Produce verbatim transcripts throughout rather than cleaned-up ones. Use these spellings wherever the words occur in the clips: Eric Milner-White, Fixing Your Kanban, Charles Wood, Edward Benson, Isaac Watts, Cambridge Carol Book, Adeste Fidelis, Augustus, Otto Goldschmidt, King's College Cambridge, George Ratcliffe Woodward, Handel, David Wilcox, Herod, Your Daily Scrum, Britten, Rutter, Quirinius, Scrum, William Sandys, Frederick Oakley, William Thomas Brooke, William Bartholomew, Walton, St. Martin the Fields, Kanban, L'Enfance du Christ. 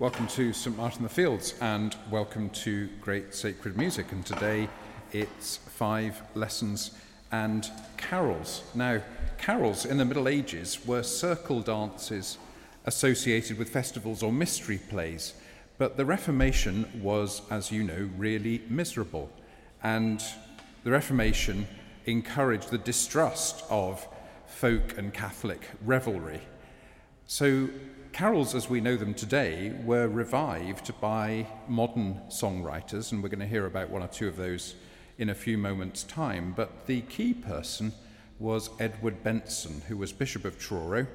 Welcome to Saint Martin the Fields and welcome to Great Sacred Music, and today it's five lessons and carols. Now, carols in the Middle Ages were circle dances associated with festivals or mystery plays, but the Reformation was, as you know, really miserable, and the Reformation encouraged the distrust of folk and Catholic revelry. So carols as we know them today were revived by modern songwriters, and we're going to hear about one or two of those in a few moments' time. But the key person was Edward Benson, who was Bishop of Truro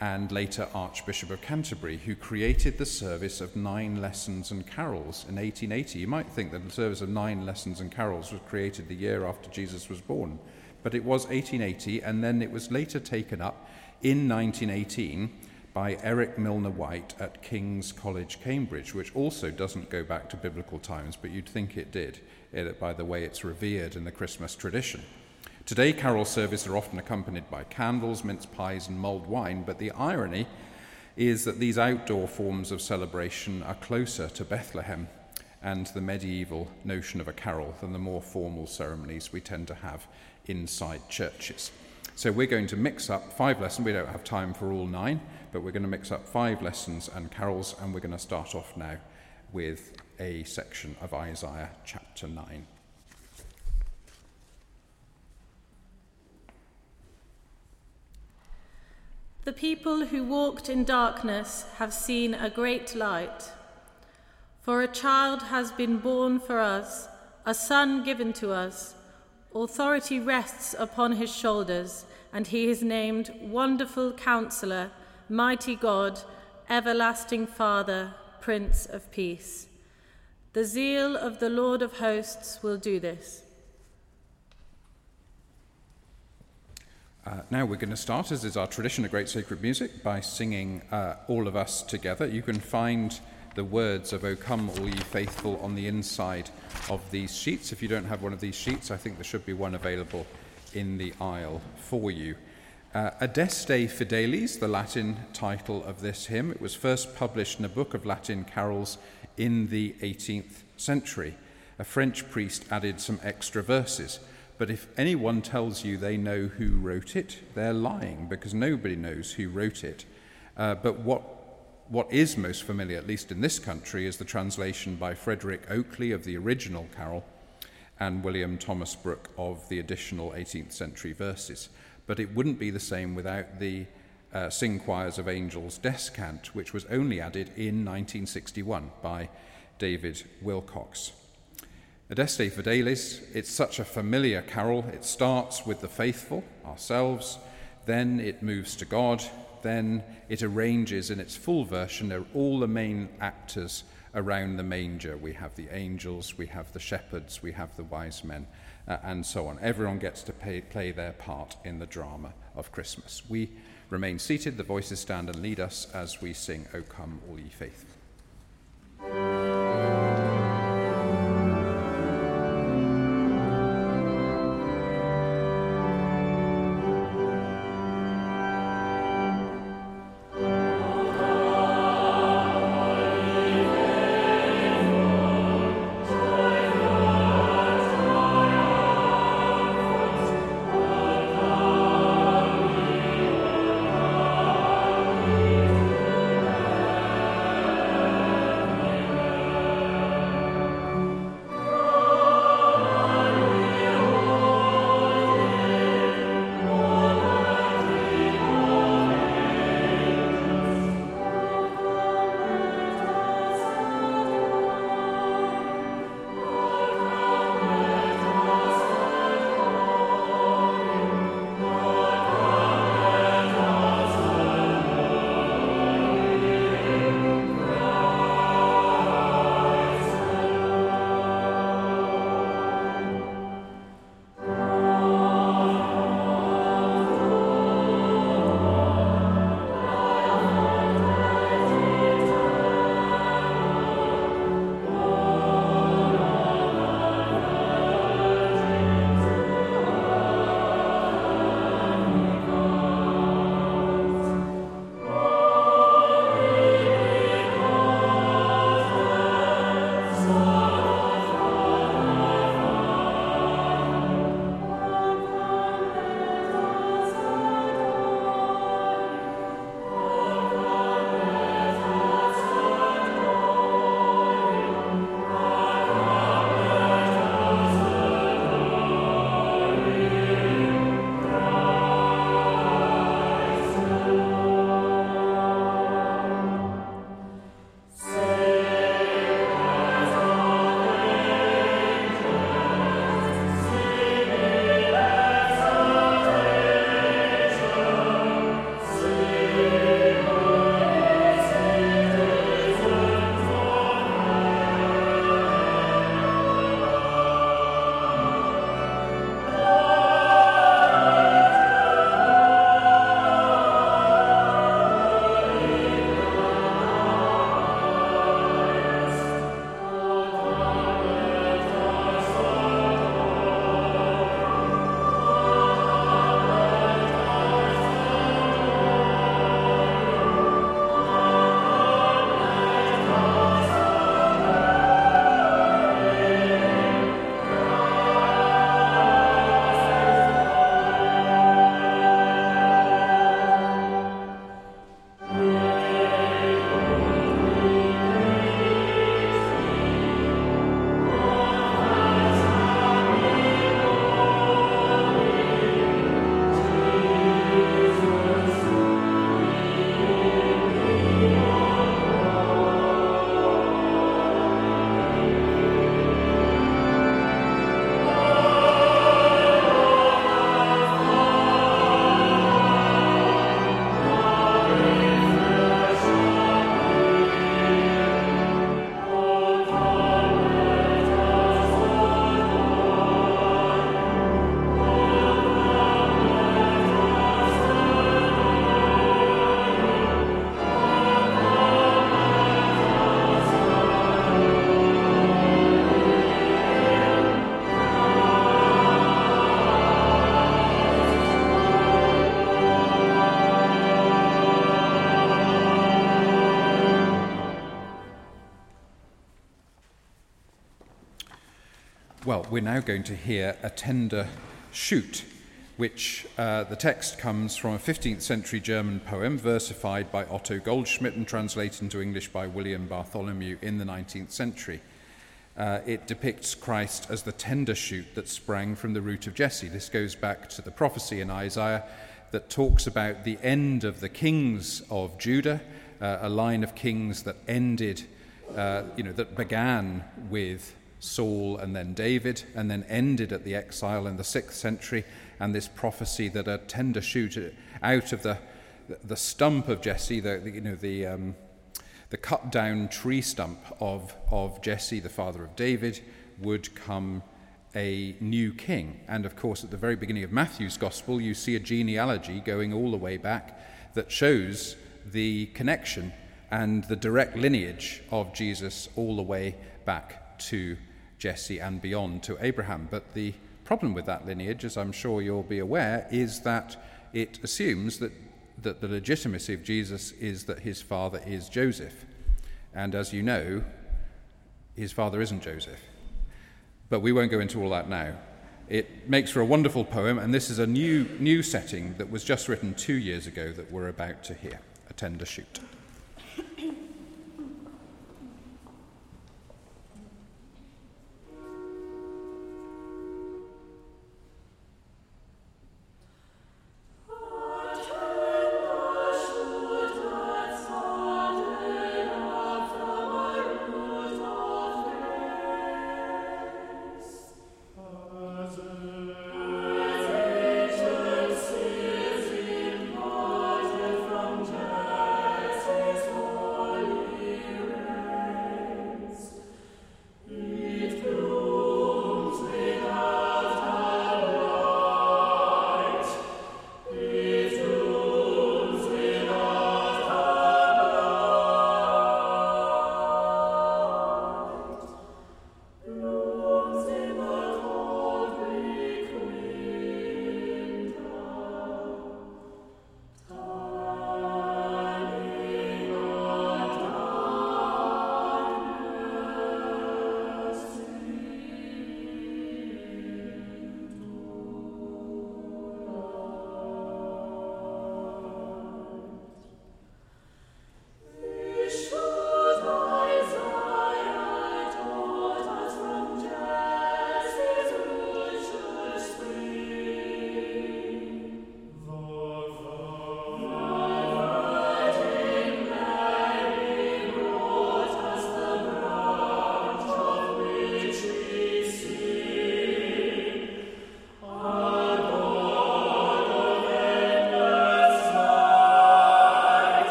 and later Archbishop of Canterbury, who created the service of nine lessons and carols in eighteen eighty. You might think that the service of nine lessons and carols was created the year after Jesus was born, but it was eighteen eighty, and then it was later taken up in nineteen eighteen by Eric Milner-White at King's College Cambridge, which also doesn't go back to biblical times, but you'd think it did, by the way it's revered in the Christmas tradition. Today, carol services are often accompanied by candles, mince pies, and mulled wine, but the irony is that these outdoor forms of celebration are closer to Bethlehem and the medieval notion of a carol than the more formal ceremonies we tend to have inside churches. So we're going to mix up five lessons. We don't have time for all nine, but we're going to mix up five lessons and carols, and we're going to start off now with a section of Isaiah chapter nine. The people who walked in darkness have seen a great light. For a child has been born for us, a son given to us. Authority rests upon his shoulders, and he is named Wonderful Counselor, Mighty God, Everlasting Father, Prince of Peace. The zeal of the Lord of hosts will do this. Uh, now we're going to start, as is our tradition of Great Sacred Music, by singing uh, All of Us Together. You can find the words of O Come All Ye Faithful on the inside of these sheets. If you don't have one of these sheets, I think there should be one available in the aisle for you. Uh, Adeste Fidelis, the Latin title of this hymn. It was first published in a book of Latin carols in the eighteenth century. A French priest added some extra verses, but if anyone tells you they know who wrote it, they're lying, because nobody knows who wrote it. Uh, but what What is most familiar, at least in this country, is the translation by Frederick Oakley of the original carol and William Thomas Brooke of the additional eighteenth century verses. But it wouldn't be the same without the uh, Sing Choirs of Angels descant, which was only added in nineteen sixty-one by David Wilcox. Adeste Fidelis, it's such a familiar carol. It starts with the faithful, ourselves, then it moves to God, then it arranges in its full version all the main actors around the manger. We have the angels, we have the shepherds, we have the wise men, uh, and so on. Everyone gets to pay, play their part in the drama of Christmas. We remain seated, the voices stand and lead us as we sing, O Come All Ye Faithful. well, we're now going to hear a tender shoot, which uh, the text comes from a fifteenth century German poem versified by Otto Goldschmidt and translated into English by William Bartholomew in the nineteenth century. Uh, it depicts Christ as the tender shoot that sprang from the root of Jesse. This goes back to the prophecy in Isaiah that talks about the end of the kings of Judah, uh, a line of kings that ended, uh, you know, that began with Saul and then David and then ended at the exile in the sixth century, and this prophecy that a tender shoot out of the the stump of Jesse, the, the you know the um, the cut down tree stump of of Jesse, the father of David, would come a new king. And of course, at the very beginning of Matthew's Gospel, you see a genealogy going all the way back that shows the connection and the direct lineage of Jesus all the way back to Jesse and beyond to Abraham. But the problem with that lineage, as I'm sure you'll be aware, is that it assumes that, that the legitimacy of Jesus is that his father is Joseph. And as you know, his father isn't Joseph. But we won't go into all that now. It makes for a wonderful poem, and this is a new new setting that was just written two years ago that we're about to hear, A Tender Shoot.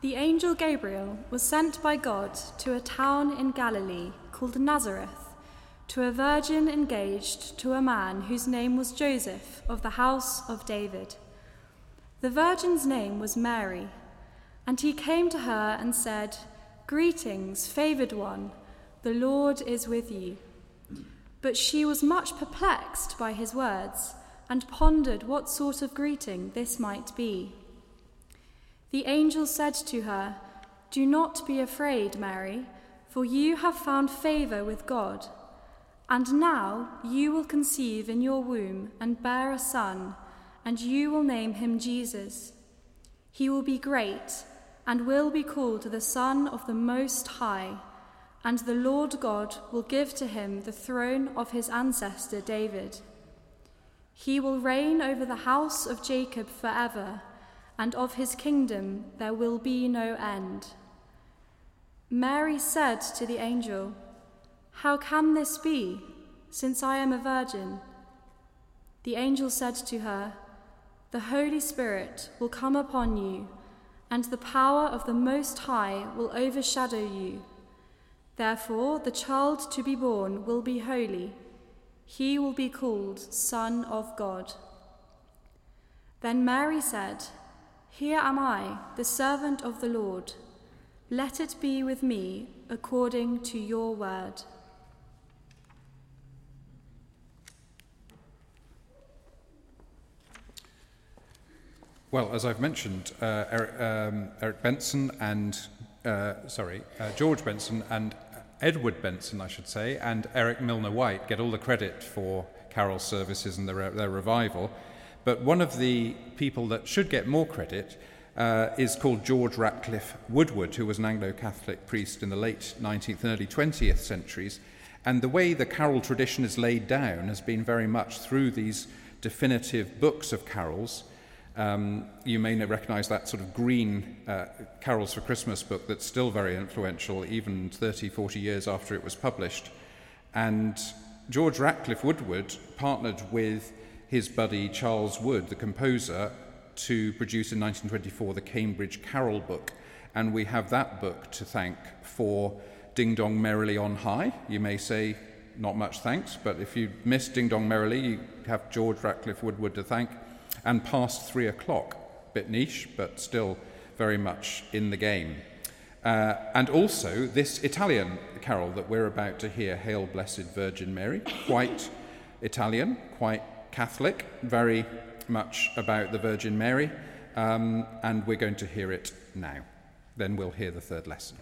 The angel Gabriel was sent by God to a town in Galilee called Nazareth, to a virgin engaged to a man whose name was Joseph of the house of David. The virgin's name was Mary, and he came to her and said, "Greetings, favoured one, the Lord is with you." But she was much perplexed by his words and pondered what sort of greeting this might be. The angel said to her, "Do not be afraid, Mary, for you have found favour with God. And now you will conceive in your womb and bear a son, and you will name him Jesus. He will be great and will be called the Son of the Most High, and the Lord God will give to him the throne of his ancestor David. He will reign over the house of Jacob forever, and of his kingdom there will be no end. Mary said to the angel, How can this be, since I am a virgin? The angel said to her, The Holy Spirit will come upon you, and the power of the Most High will overshadow you. Therefore, the child to be born will be holy. He will be called Son of God. Then Mary said, Here am I, the servant of the Lord. Let it be with me according to your word. Well, as I've mentioned, uh, Eric, um, Eric Benson and, uh, sorry, uh, George Benson and Edward Benson, I should say, and Eric Milner-White get all the credit for Carol's services and their, their revival. But one of the people that should get more credit uh, is called George Ratcliffe Woodward, who was an Anglo-Catholic priest in the late nineteenth and early twentieth centuries. And the way the Carol tradition is laid down has been very much through these definitive books of carols. Um, you may recognise that sort of green uh, Carols for Christmas book that's still very influential, even thirty, forty years after it was published. And George Ratcliffe Woodward partnered with his buddy Charles Wood, the composer, to produce in nineteen twenty-four the Cambridge Carol Book. And we have that book to thank for Ding Dong Merrily on High. You may say, not much thanks, but if you miss Ding Dong Merrily, you have George Ratcliffe Woodward to thank. And Past Three O'Clock, bit niche, but still very much in the game. Uh, and also this Italian carol that we're about to hear, Hail Blessed Virgin Mary, quite Italian, quite Catholic, very much about the Virgin Mary, um, and we're going to hear it now. Then we'll hear the third lesson.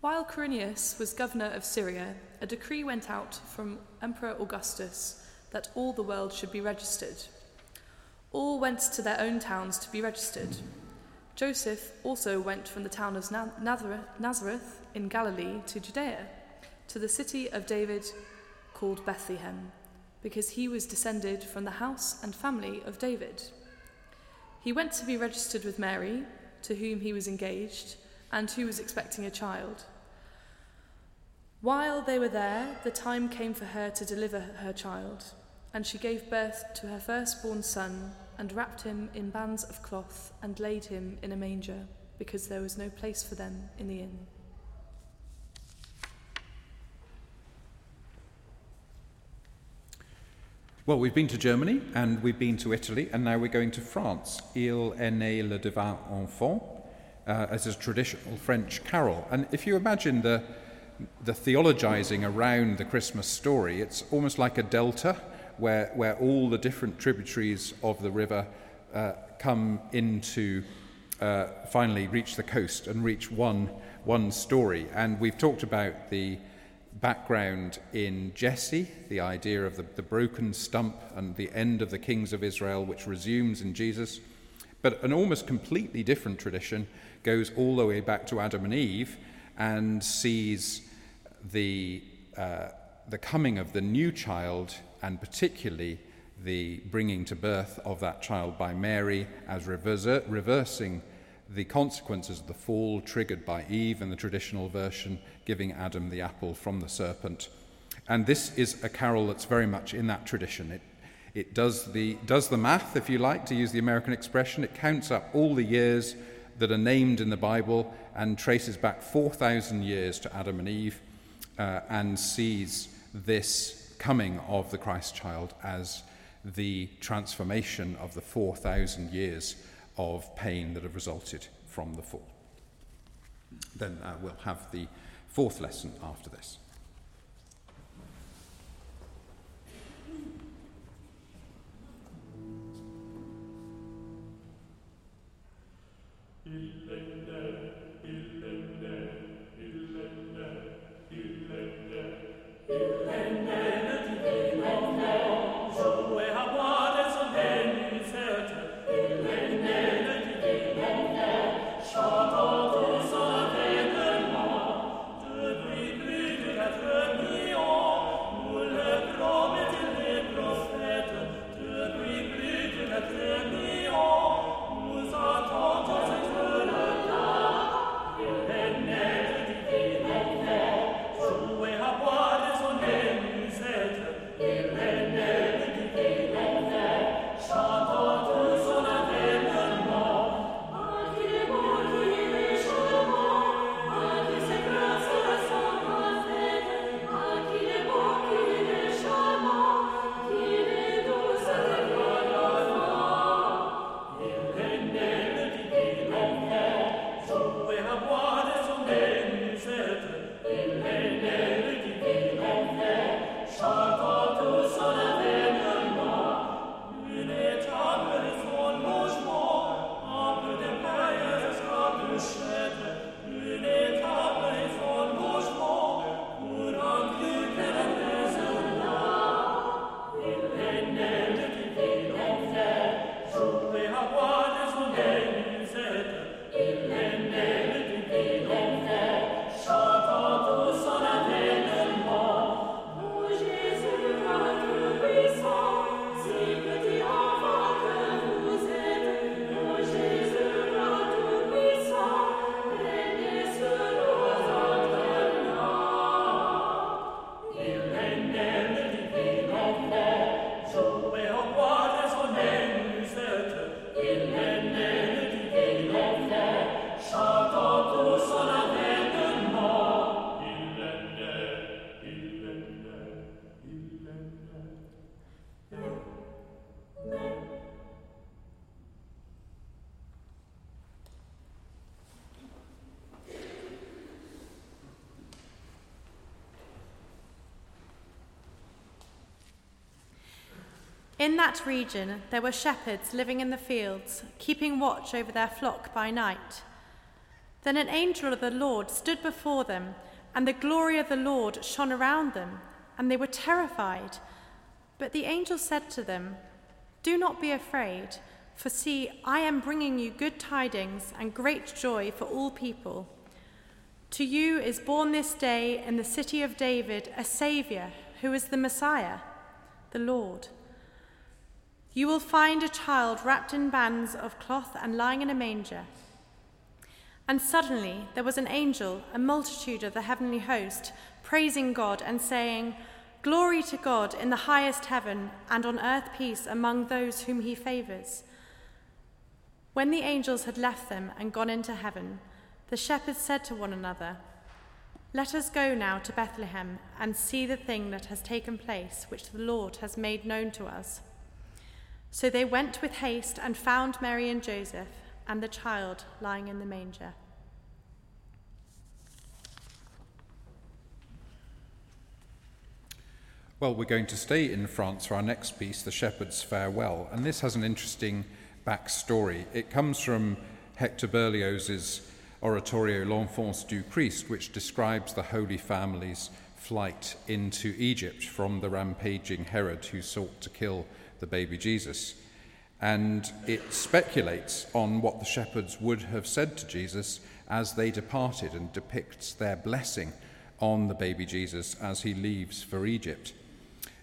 While Quirinius was governor of Syria, a decree went out from Emperor Augustus that all the world should be registered. All went to their own towns to be registered. Joseph also went from the town of Nazareth in Galilee to Judea, to the city of David called Bethlehem, because he was descended from the house and family of David. He went to be registered with Mary, to whom he was engaged, and who was expecting a child. While they were there, the time came for her to deliver her child, and she gave birth to her firstborn son, and wrapped him in bands of cloth, and laid him in a manger, because there was no place for them in the inn. Well, we've been to Germany, and we've been to Italy, and now we're going to France. Il est né le divin enfant, uh, as a traditional French carol. And if you imagine the the theologizing around the Christmas story, it's almost like a delta where where all the different tributaries of the river uh, come into, uh, finally reach the coast and reach one one story. And we've talked about the background in Jesse, the idea of the, the broken stump and the end of the kings of Israel, which resumes in Jesus. But an almost completely different tradition goes all the way back to Adam and Eve and sees the uh, the coming of the new child, and particularly the bringing to birth of that child by Mary as reverser- reversing the consequences of the fall triggered by Eve in the traditional version, giving Adam the apple from the serpent. And this is a carol that's very much in that tradition. It it does the does the math, if you like, to use the American expression. It counts up all the years that are named in the Bible and traces back four thousand years to Adam and Eve, uh, and sees this coming of the Christ child as the transformation of the four thousand years of pain that have resulted from the fall. Then uh, we'll have the fourth lesson after this. In that region there were shepherds living in the fields, keeping watch over their flock by night. Then an angel of the Lord stood before them, and the glory of the Lord shone around them, and they were terrified. But the angel said to them, "Do not be afraid, for see, I am bringing you good tidings and great joy for all people. To you is born this day in the city of David a Saviour, who is the Messiah, the Lord. You will find a child wrapped in bands of cloth and lying in a manger." And suddenly there was an angel, a multitude of the heavenly host, praising God and saying, "Glory to God in the highest heaven, and on earth peace among those whom he favours." When the angels had left them and gone into heaven, the shepherds said to one another, "Let us go now to Bethlehem and see the thing that has taken place, which the Lord has made known to us." So they went with haste and found Mary and Joseph and the child lying in the manger. Well, we're going to stay in France for our next piece, The Shepherd's Farewell, and this has an interesting backstory. It comes from Hector Berlioz's oratorio L'Enfance du Christ, which describes the Holy Family's flight into Egypt from the rampaging Herod who sought to kill the baby Jesus. And it speculates on what the shepherds would have said to Jesus as they departed and depicts their blessing on the baby Jesus as he leaves for Egypt.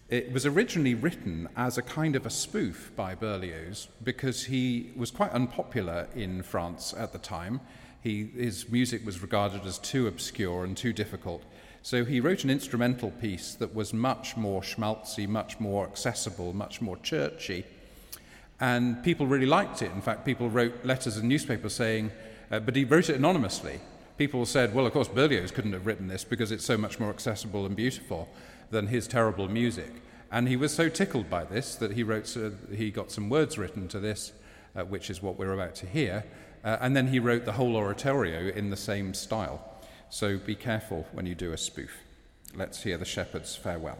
It was originally written as a kind of a spoof by Berlioz because he was quite unpopular in France at the time. He, his music was regarded as too obscure and too difficult. So he wrote an instrumental piece that was much more schmaltzy, much more accessible, much more churchy. And people really liked it. In fact, people wrote letters in newspapers saying, uh, but he wrote it anonymously. People said, well, of course, Berlioz couldn't have written this because it's so much more accessible and beautiful than his terrible music. And he was so tickled by this that he wrote, uh, he got some words written to this, uh, which is what we're about to hear. Uh, and then he wrote the whole oratorio in the same style. So be careful when you do a spoof. Let's hear The Shepherd's Farewell.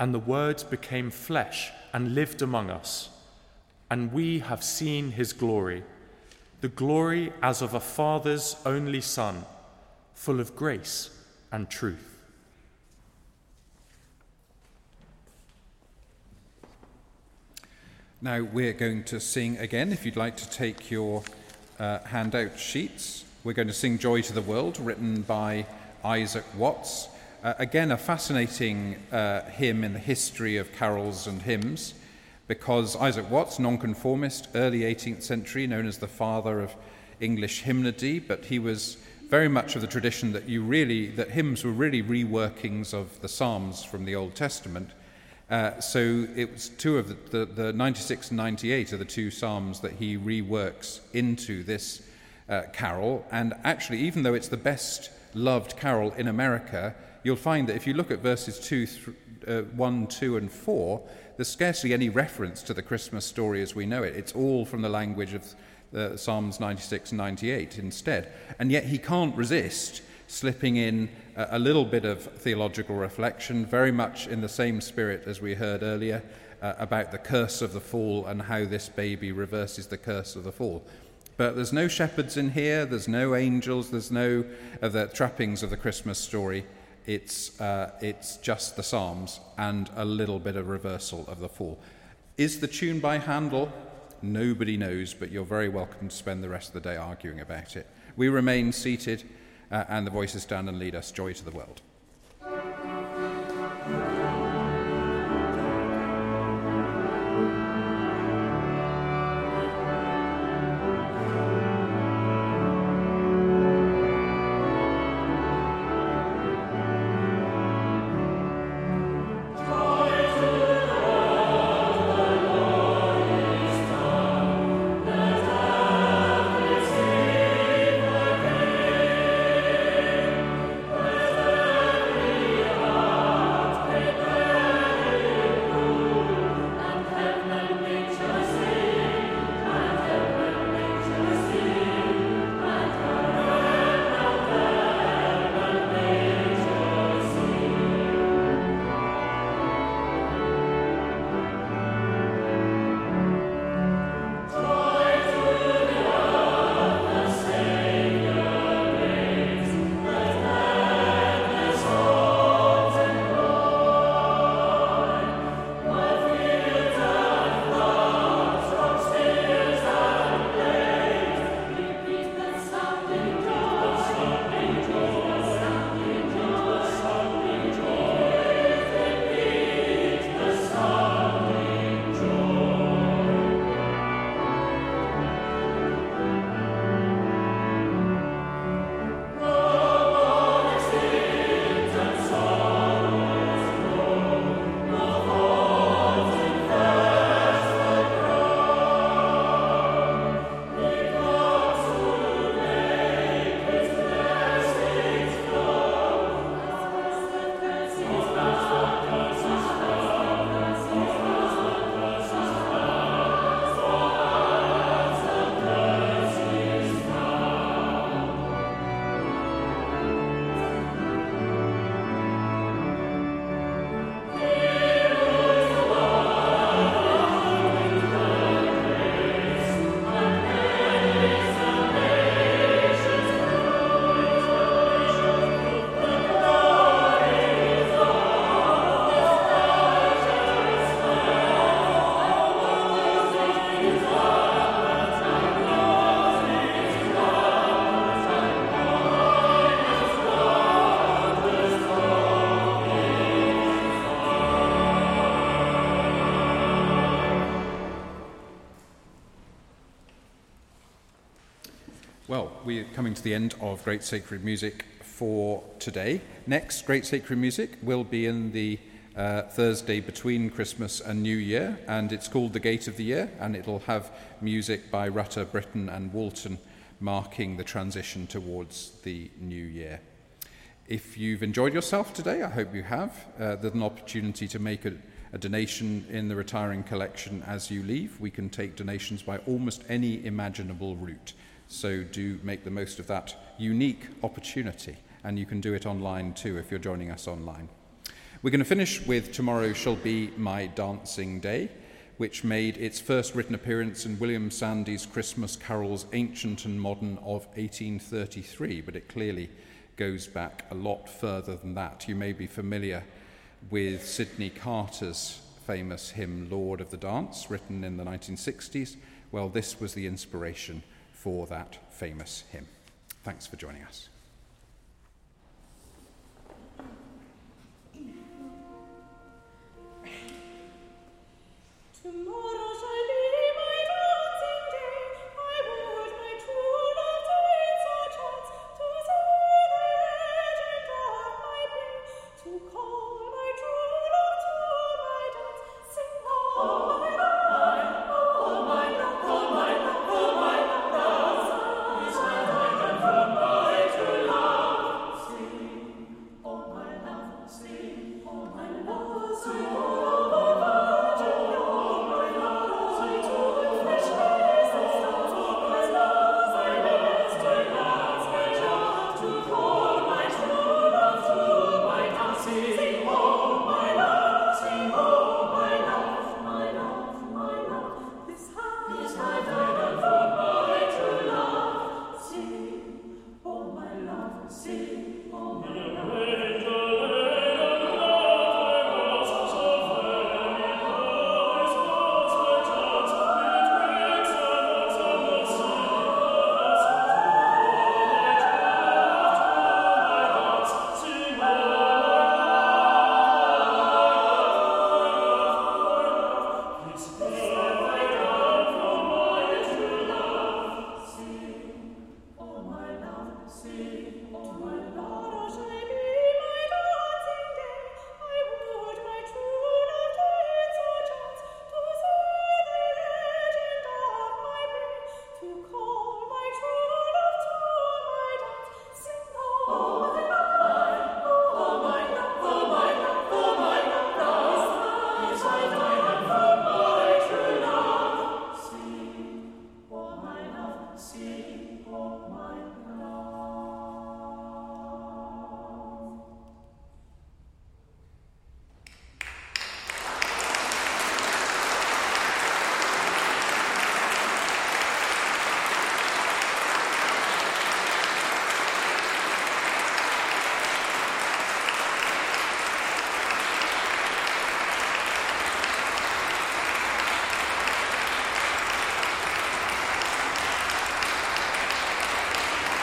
And the Word became flesh and lived among us, and we have seen his glory, the glory as of a Father's only Son, full of grace and truth. Now we're going to sing again. If you'd like to take your uh, handout sheets, we're going to sing Joy to the World, written by Isaac Watts. Uh, again, a fascinating uh, hymn in the history of carols and hymns, because Isaac Watts, nonconformist, early eighteenth century, known as the father of English hymnody, but he was very much of the tradition that you really that hymns were really reworkings of the Psalms from the Old Testament. Uh, so it was two of the, the, the ninety-six and ninety-eight are the two psalms that he reworks into this uh, carol. And actually, even though it's the best loved carol in America, you'll find that if you look at verses two, th- uh, one, two, and four, there's scarcely any reference to the Christmas story as we know it. It's all from the language of uh, Psalms ninety-six and ninety-eight instead. And yet he can't resist slipping in a little bit of theological reflection, very much in the same spirit as we heard earlier uh, about the curse of the fall and how this baby reverses the curse of the fall. But there's no shepherds in here, there's no angels, there's no of the trappings of the Christmas story. It's uh, it's just the Psalms and a little bit of reversal of the fall. Is the tune by Handel? Nobody knows, but you're very welcome to spend the rest of the day arguing about it. We remain seated. Uh, and the voices stand and lead us, Joy to the World. We're coming to the end of Great Sacred Music for today. Next, Great Sacred Music will be in the uh, Thursday between Christmas and New Year, and it's called The Gate of the Year, and it'll have music by Rutter, Britten and Walton marking the transition towards the New Year. If you've enjoyed yourself today, I hope you have, uh, there's an opportunity to make a, a donation in the retiring collection as you leave. We can take donations by almost any imaginable route, so do make the most of that unique opportunity, and you can do it online too if you're joining us online. We're going to finish with Tomorrow Shall Be My Dancing Day, which made its first written appearance in William Sandys' Christmas Carols Ancient and Modern of eighteen thirty-three, but it clearly goes back a lot further than that. You may be familiar with Sidney Carter's famous hymn, Lord of the Dance, written in the nineteen sixties. Well, this was the inspiration for that famous hymn. Thanks for joining us. Tomorrow.